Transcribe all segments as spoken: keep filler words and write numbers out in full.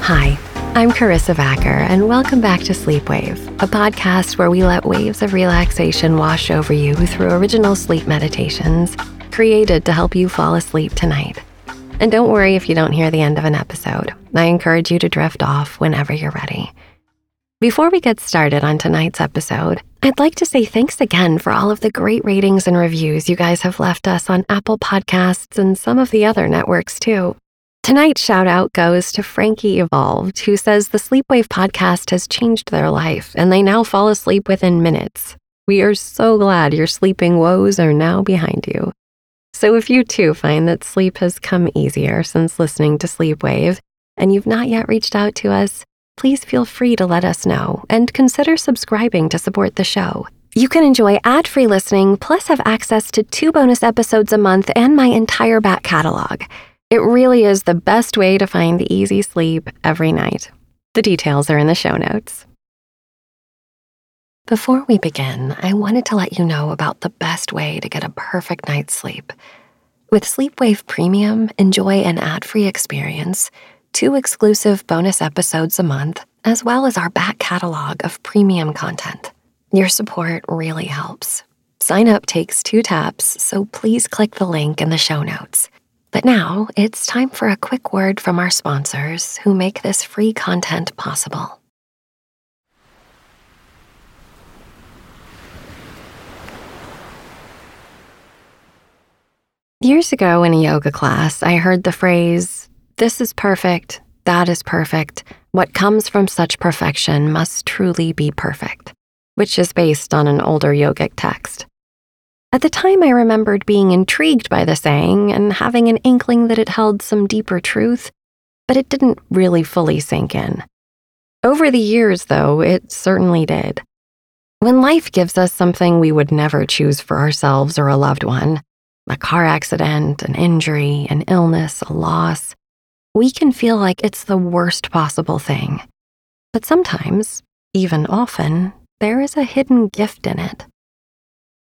Hi, I'm Karissa Vacker, and welcome back to Sleepwave, a podcast where we let waves of relaxation wash over you through original sleep meditations created to help you fall asleep tonight. And don't worry if you don't hear the end of an episode. I encourage you to drift off whenever you're ready. Before we get started on tonight's episode, I'd like to say thanks again for all of the great ratings and reviews you guys have left us on Apple Podcasts and some of the other networks too. Tonight's shout out goes to Frankie Evolved, who says the Sleepwave podcast has changed their life and they now fall asleep within minutes. We are so glad your sleeping woes are now behind you. So if you too find that sleep has come easier since listening to Sleepwave and you've not yet reached out to us, please feel free to let us know and consider subscribing to support the show. You can enjoy ad-free listening, plus have access to two bonus episodes a month and my entire back catalog. It really is the best way to find the easy sleep every night. The details are in the show notes. Before we begin, I wanted to let you know about the best way to get a perfect night's sleep. With Sleepwave Premium, enjoy an ad-free experience, two exclusive bonus episodes a month, as well as our back catalog of premium content. Your support really helps. Sign up takes two taps, so please click the link in the show notes. But now, it's time for a quick word from our sponsors who make this free content possible. Years ago in a yoga class, I heard the phrase, "This is perfect, that is perfect, what comes from such perfection must truly be perfect," which is based on an older yogic text. At the time, I remembered being intrigued by the saying and having an inkling that it held some deeper truth, but it didn't really fully sink in. Over the years, though, it certainly did. When life gives us something we would never choose for ourselves or a loved one, a car accident, an injury, an illness, a loss, we can feel like it's the worst possible thing. But sometimes, even often, there is a hidden gift in it.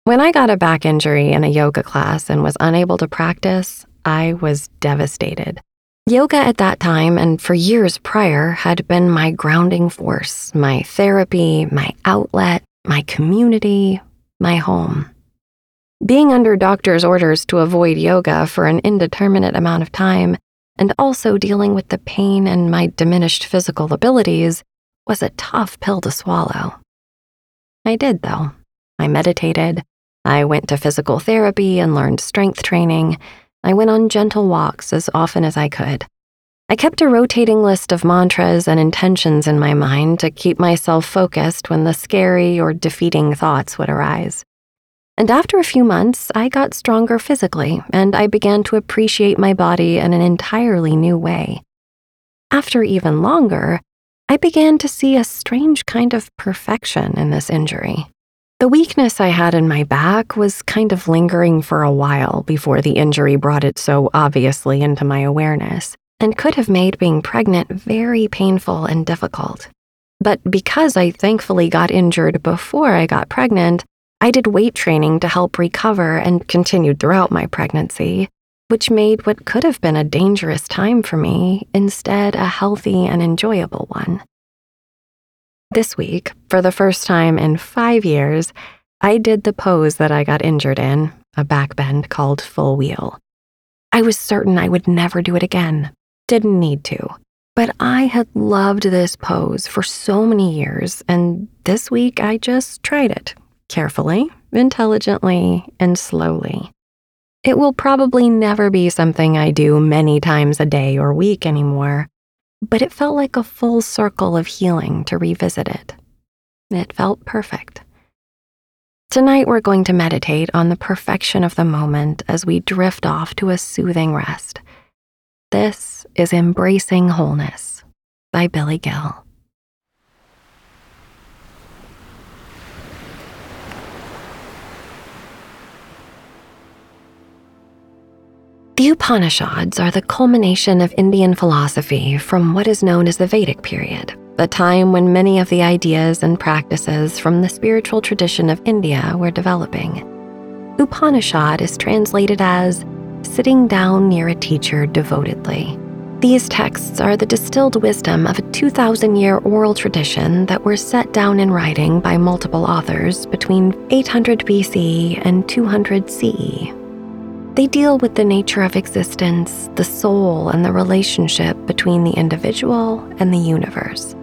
When I got a back injury in a yoga class and was unable to practice, I was devastated. Yoga at that time and for years prior had been my grounding force, my therapy, my outlet, my community, my home. Being under doctor's orders to avoid yoga for an indeterminate amount of time and also dealing with the pain and my diminished physical abilities was a tough pill to swallow. I did, though. I meditated. I went to physical therapy and learned strength training. I went on gentle walks as often as I could. I kept a rotating list of mantras and intentions in my mind to keep myself focused when the scary or defeating thoughts would arise. And after a few months, I got stronger physically, and I began to appreciate my body in an entirely new way. After even longer, I began to see a strange kind of perfection in this injury. The weakness I had in my back was kind of lingering for a while before the injury brought it so obviously into my awareness, and could have made being pregnant very painful and difficult. But because I thankfully got injured before I got pregnant, I did weight training to help recover and continued throughout my pregnancy, which made what could have been a dangerous time for me instead a healthy and enjoyable one. This week, for the first time in five years, I did the pose that I got injured in, a backbend called full wheel. I was certain I would never do it again, didn't need to. But I had loved this pose for so many years, and this week I just tried it, carefully, intelligently, and slowly. It will probably never be something I do many times a day or week anymore, but it felt like a full circle of healing to revisit it. It felt perfect. Tonight, we're going to meditate on the perfection of the moment as we drift off to a soothing rest. This is Embracing Wholeness by Billy Gill. The Upanishads are the culmination of Indian philosophy from what is known as the Vedic period, a time when many of the ideas and practices from the spiritual tradition of India were developing. Upanishad is translated as sitting down near a teacher devotedly. These texts are the distilled wisdom of a two thousand year oral tradition that were set down in writing by multiple authors between eight hundred B C and two hundred C E. They deal with the nature of existence, the soul, and the relationship between the individual and the universe.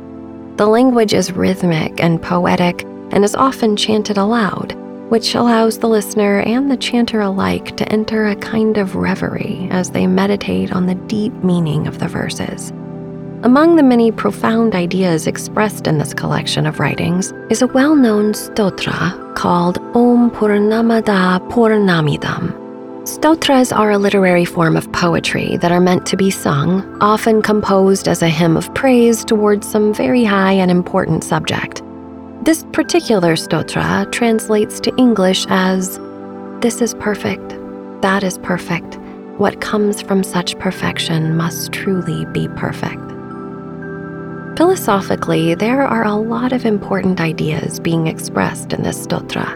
The language is rhythmic and poetic and is often chanted aloud, which allows the listener and the chanter alike to enter a kind of reverie as they meditate on the deep meaning of the verses. Among the many profound ideas expressed in this collection of writings is a well-known stotra called Om Purnamada Purnamidam. Stotras are a literary form of poetry that are meant to be sung, often composed as a hymn of praise towards some very high and important subject. This particular stotra translates to English as, "This is perfect, that is perfect, what comes from such perfection must truly be perfect." Philosophically, there are a lot of important ideas being expressed in this stotra.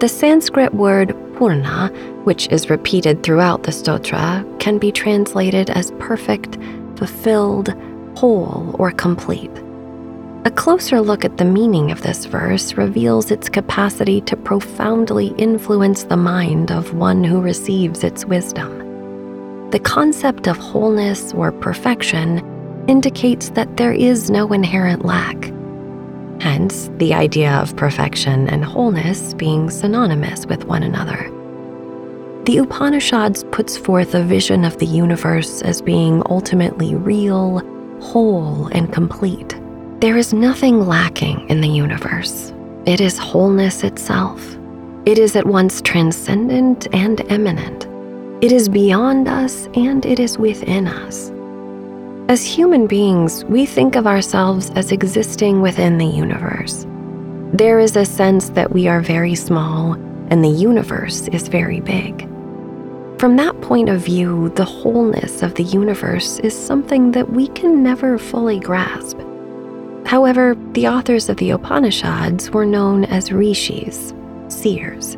The Sanskrit word Purna, which is repeated throughout the stotra, can be translated as perfect, fulfilled, whole, or complete. A closer look at the meaning of this verse reveals its capacity to profoundly influence the mind of one who receives its wisdom. The concept of wholeness or perfection indicates that there is no inherent lack. Hence, the idea of perfection and wholeness being synonymous with one another. The Upanishads puts forth a vision of the universe as being ultimately real, whole, and complete. There is nothing lacking in the universe. It is wholeness itself. It is at once transcendent and immanent. It is beyond us and it is within us. As human beings, we think of ourselves as existing within the universe. There is a sense that we are very small and the universe is very big. From that point of view, the wholeness of the universe is something that we can never fully grasp. However, the authors of the Upanishads were known as Rishis, seers.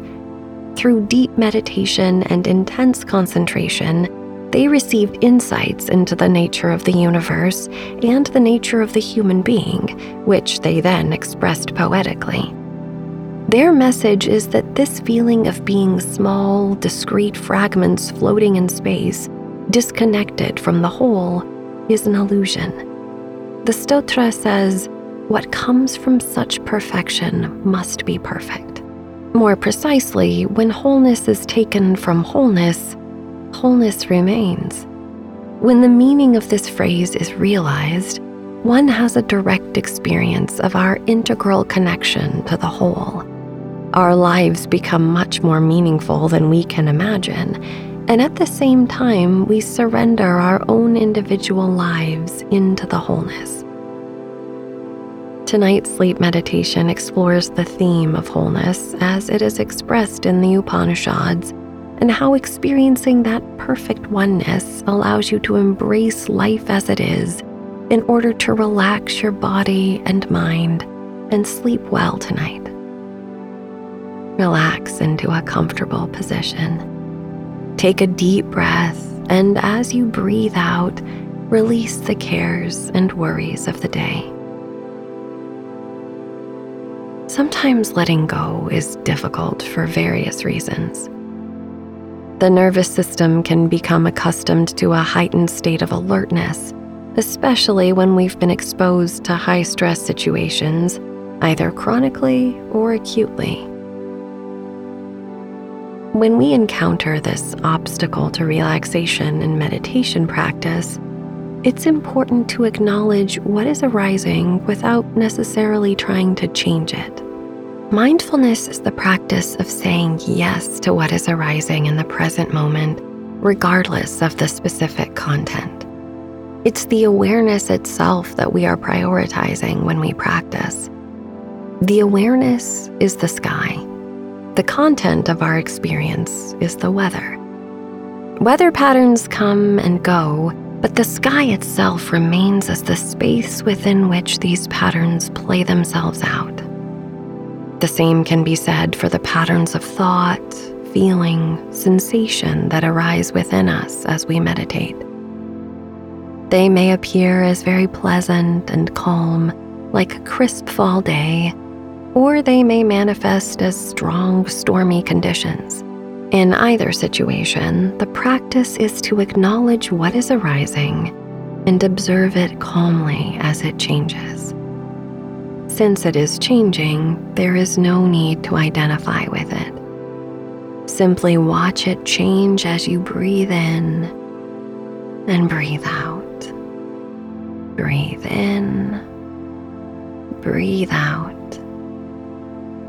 Through deep meditation and intense concentration, they received insights into the nature of the universe and the nature of the human being, which they then expressed poetically. Their message is that this feeling of being small, discrete fragments floating in space, disconnected from the whole, is an illusion. The stotra says, "What comes from such perfection must be perfect." More precisely, when wholeness is taken from wholeness, wholeness remains. When the meaning of this phrase is realized, one has a direct experience of our integral connection to the whole. Our lives become much more meaningful than we can imagine, and at the same time, we surrender our own individual lives into the wholeness. Tonight's sleep meditation explores the theme of wholeness as it is expressed in the Upanishads and how experiencing that perfect oneness allows you to embrace life as it is in order to relax your body and mind and sleep well tonight. Relax into a comfortable position. Take a deep breath, and as you breathe out, release the cares and worries of the day. Sometimes letting go is difficult for various reasons. The nervous system can become accustomed to a heightened state of alertness, especially when we've been exposed to high-stress situations, either chronically or acutely. When we encounter this obstacle to relaxation and meditation practice, it's important to acknowledge what is arising without necessarily trying to change it. Mindfulness is the practice of saying yes to what is arising in the present moment, regardless of the specific content. It's the awareness itself that we are prioritizing when we practice. The awareness is the sky. The content of our experience is the weather. Weather patterns come and go, but the sky itself remains as the space within which these patterns play themselves out. The same can be said for the patterns of thought, feeling, sensation that arise within us as we meditate. They may appear as very pleasant and calm, like a crisp fall day, or they may manifest as strong, stormy conditions. In either situation, the practice is to acknowledge what is arising and observe it calmly as it changes. Since it is changing, there is no need to identify with it. Simply watch it change as you breathe in and breathe out. Breathe in, breathe out,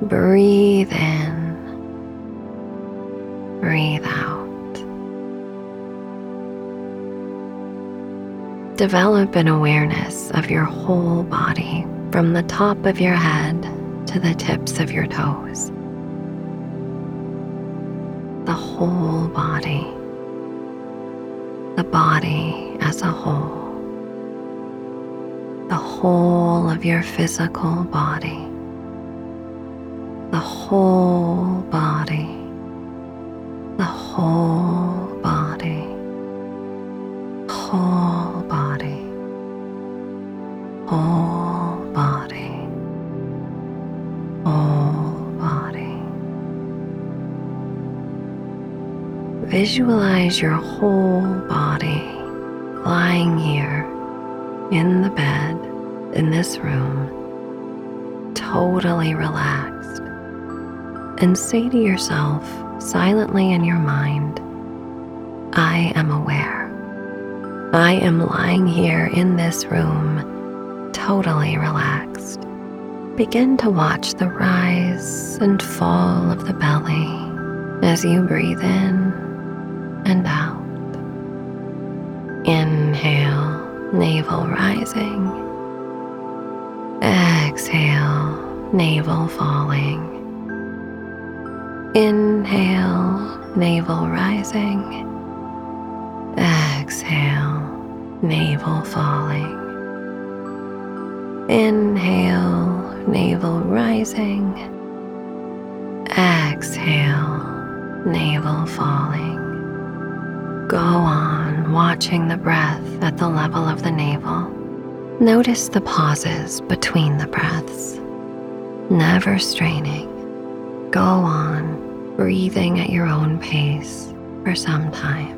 breathe in. Breathe out. Develop an awareness of your whole body from the top of your head to the tips of your toes. The whole body. The body as a whole. The whole of your physical body. The whole body. The whole body, whole body, whole body, whole body. Visualize your whole body lying here in the bed in this room, totally relaxed, and say to yourself, silently in your mind, I am aware. I am lying here in this room, totally relaxed. Begin to watch the rise and fall of the belly as you breathe in and out. Inhale, navel rising. Exhale, navel falling. Inhale, navel rising. Exhale, navel falling. Inhale, navel rising. Exhale, navel falling. Go on watching the breath at the level of the navel. Notice the pauses between the breaths. Never straining. Go on, breathing at your own pace for some time.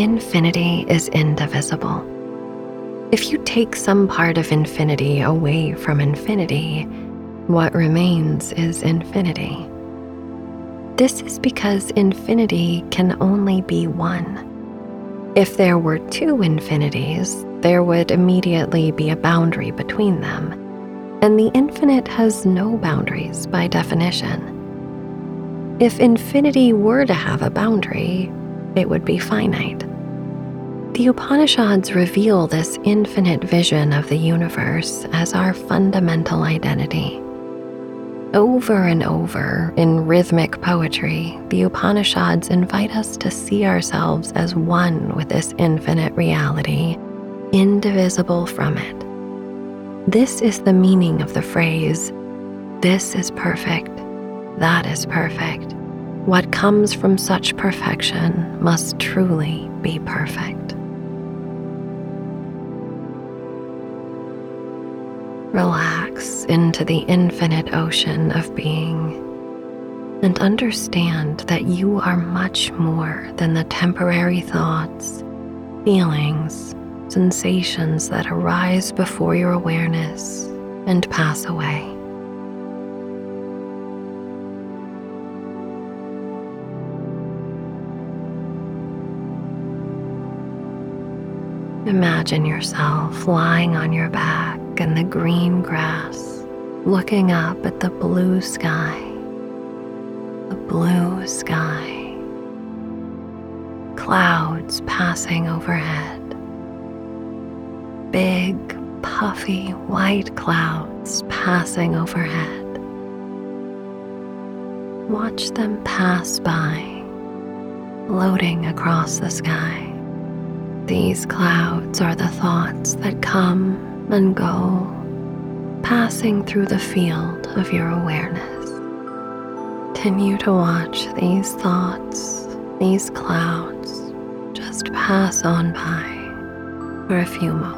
infinity is indivisible. If you take some part of infinity away from infinity, what remains is infinity. This is because infinity can only be one. If there were two infinities, there would immediately be a boundary between them, and the infinite has no boundaries by definition. If infinity were to have a boundary, it would be finite. The Upanishads reveal this infinite vision of the universe as our fundamental identity. Over and over, in rhythmic poetry, the Upanishads invite us to see ourselves as one with this infinite reality, indivisible from it. This is the meaning of the phrase, "This is perfect, that is perfect. What comes from such perfection must truly be perfect." Relax into the infinite ocean of being and understand that you are much more than the temporary thoughts, feelings, sensations that arise before your awareness and pass away. Imagine yourself lying on your back in the green grass, looking up at the blue sky, the blue sky, clouds passing overhead, big, puffy, white clouds passing overhead. Watch them pass by, floating across the sky. These clouds are the thoughts that come and go, passing through the field of your awareness. Continue to watch these thoughts, these clouds, just pass on by for a few moments.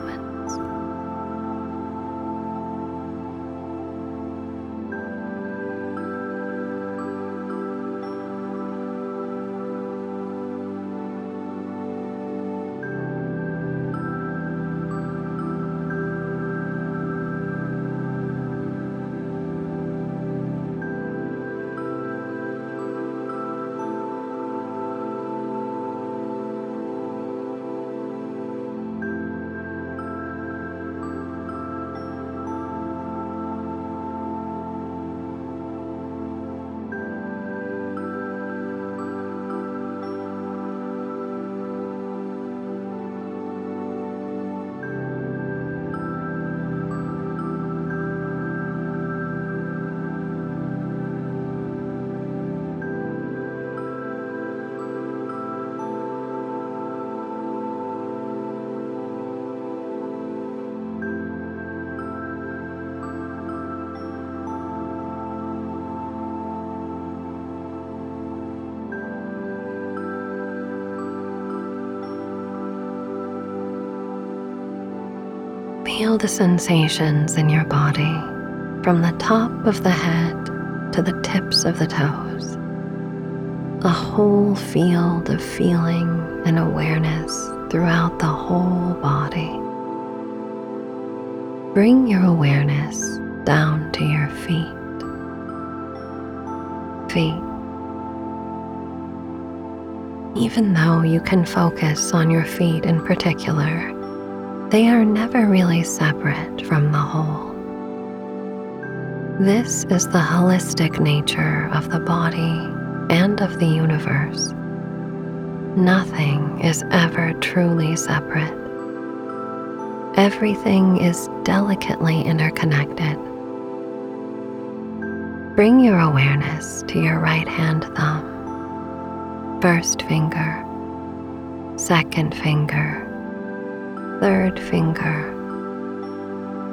Feel the sensations in your body, from the top of the head to the tips of the toes. A whole field of feeling and awareness throughout the whole body. Bring your awareness down to your feet. Feet. Even though you can focus on your feet in particular, they are never really separate from the whole. This is the holistic nature of the body and of the universe. Nothing is ever truly separate. Everything is delicately interconnected. Bring your awareness to your right hand thumb, first finger, second finger, third finger,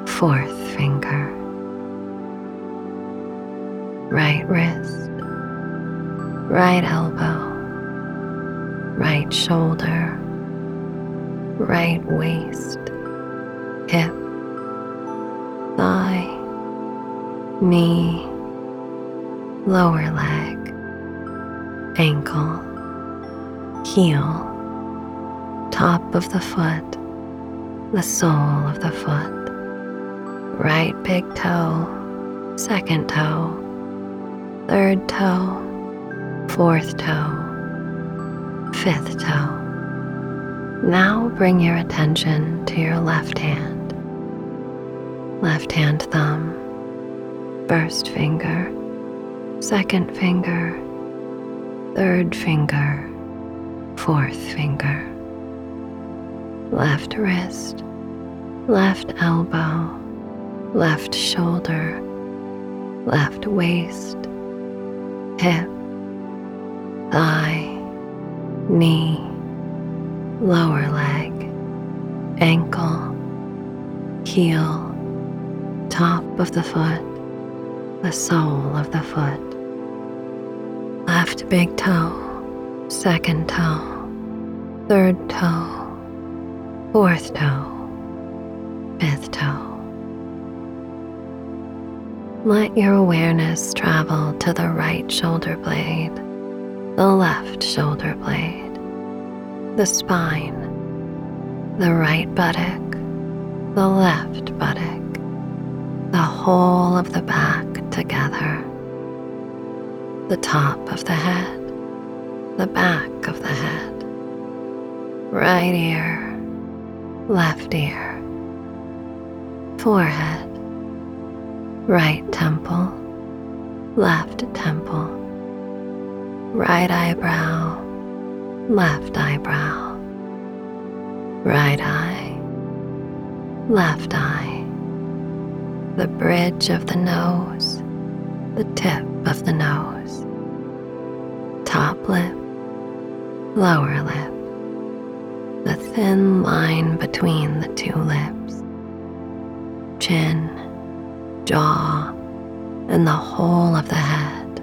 fourth finger, right wrist, right elbow, right shoulder, right waist, hip, thigh, knee, lower leg, ankle, heel, top of the foot, the sole of the foot, right big toe, second toe, third toe, fourth toe, fifth toe. Now bring your attention to your left hand, left hand thumb, first finger, second finger, third finger, fourth finger, left wrist, left elbow, left shoulder, left waist, hip, thigh, knee, lower leg, ankle, heel, top of the foot, the sole of the foot, left big toe, second toe, third toe, fourth toe, fifth toe. Let your awareness travel to the right shoulder blade, the left shoulder blade, the spine, the right buttock, the left buttock, the whole of the back together, the top of the head, the back of the head, right ear, left ear, forehead, right temple, left temple, right eyebrow, left eyebrow, right eye, left eye, the bridge of the nose, the tip of the nose, top lip, lower lip, the thin line between the two lips, chin, jaw, and the whole of the head,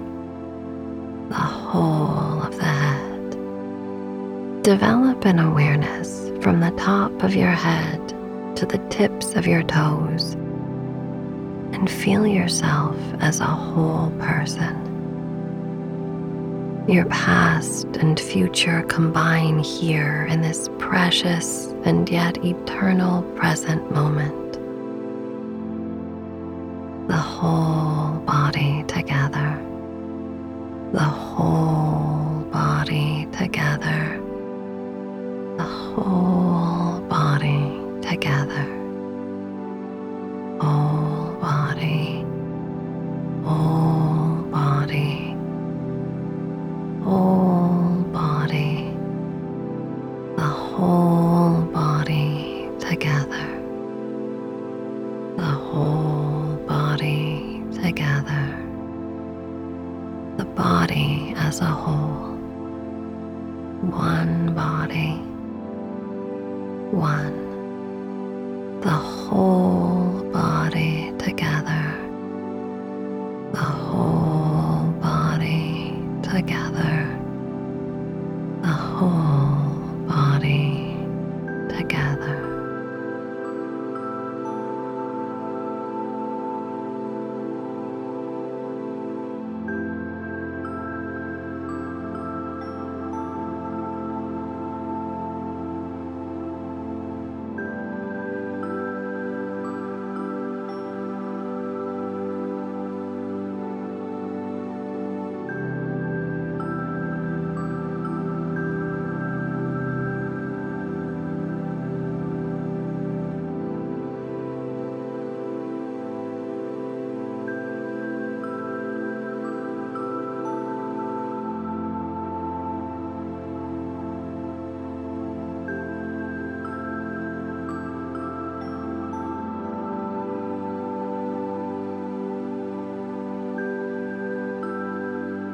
the whole of the head. Develop an awareness from the top of your head to the tips of your toes, and feel yourself as a whole person. Your past and future combine here in this precious and yet eternal present moment. The whole body together. The whole body together. The whole body together, whole body, whole body, whole body, the whole body together, the whole body together, the body as a whole, one body. One, the whole body together, the whole body together, the whole body together.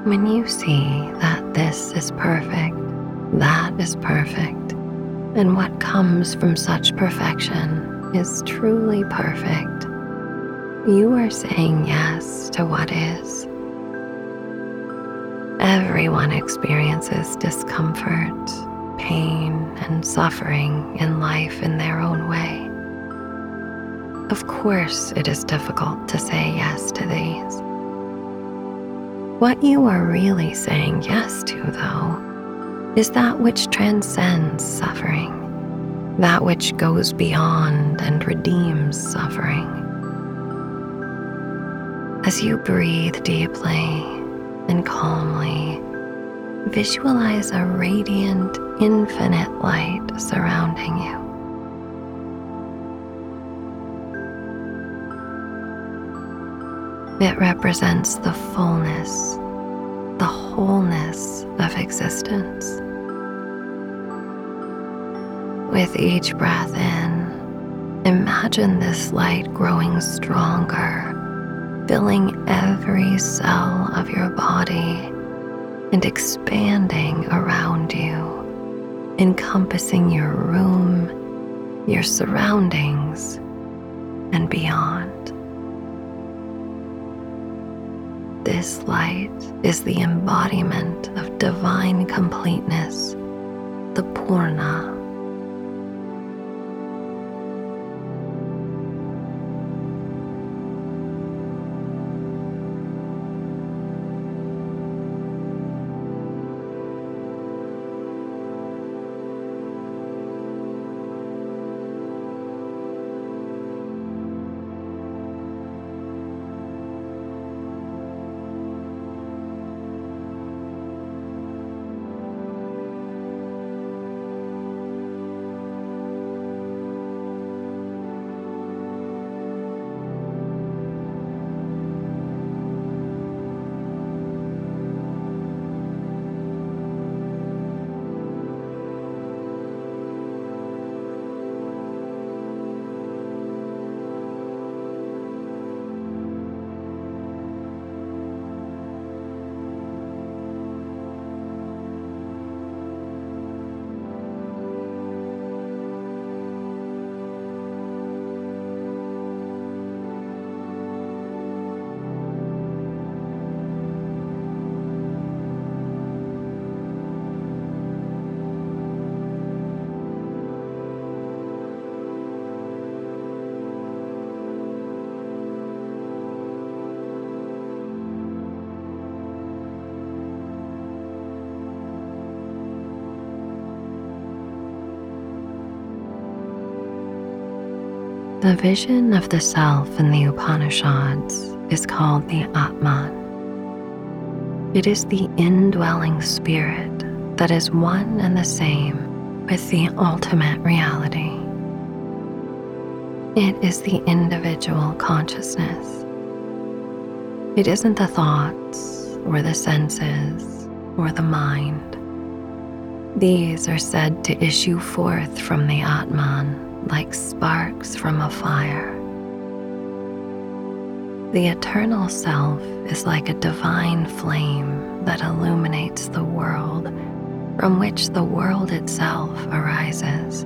When you see that this is perfect, that is perfect, and what comes from such perfection is truly perfect, you are saying yes to what is. Everyone experiences discomfort, pain, and suffering in life in their own way. Of course, it is difficult to say yes to these. What you are really saying yes to, though, is that which transcends suffering, that which goes beyond and redeems suffering. As you breathe deeply and calmly, visualize a radiant, infinite light surrounding you. It represents the fullness, the wholeness of existence. With each breath in, imagine this light growing stronger, filling every cell of your body and expanding around you, encompassing your room, your surroundings, and beyond. This light is the embodiment of divine completeness, the Purna. The vision of the self in the Upanishads is called the Atman. It is the indwelling spirit that is one and the same with the ultimate reality. It is the individual consciousness. It isn't the thoughts or the senses or the mind. These are said to issue forth from the Atman, like sparks from a fire. The eternal self is like a divine flame that illuminates the world, from which the world itself arises.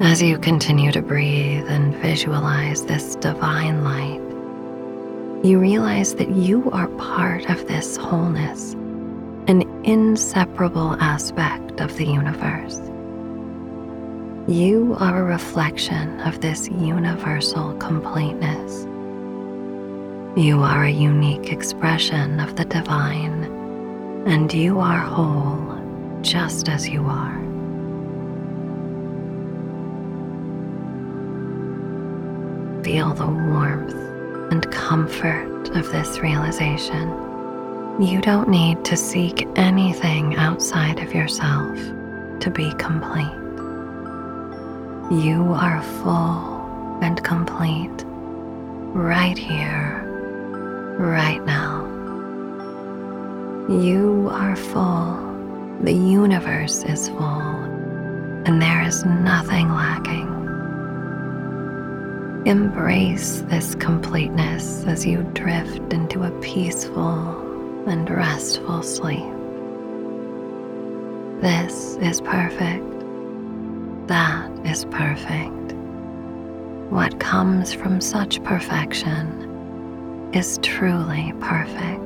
As you continue to breathe and visualize this divine light, you realize that you are part of this wholeness, an inseparable aspect of the universe. You are a reflection of this universal completeness. You are a unique expression of the divine, and you are whole just as you are. Feel the warmth and comfort of this realization. You don't need to seek anything outside of yourself to be complete. You are full and complete, right here, right now. You are full, the universe is full, and there is nothing lacking. Embrace this completeness as you drift into a peaceful and restful sleep. This is perfect. That is perfect. What comes from such perfection is truly perfect.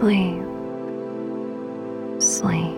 sleep, sleep.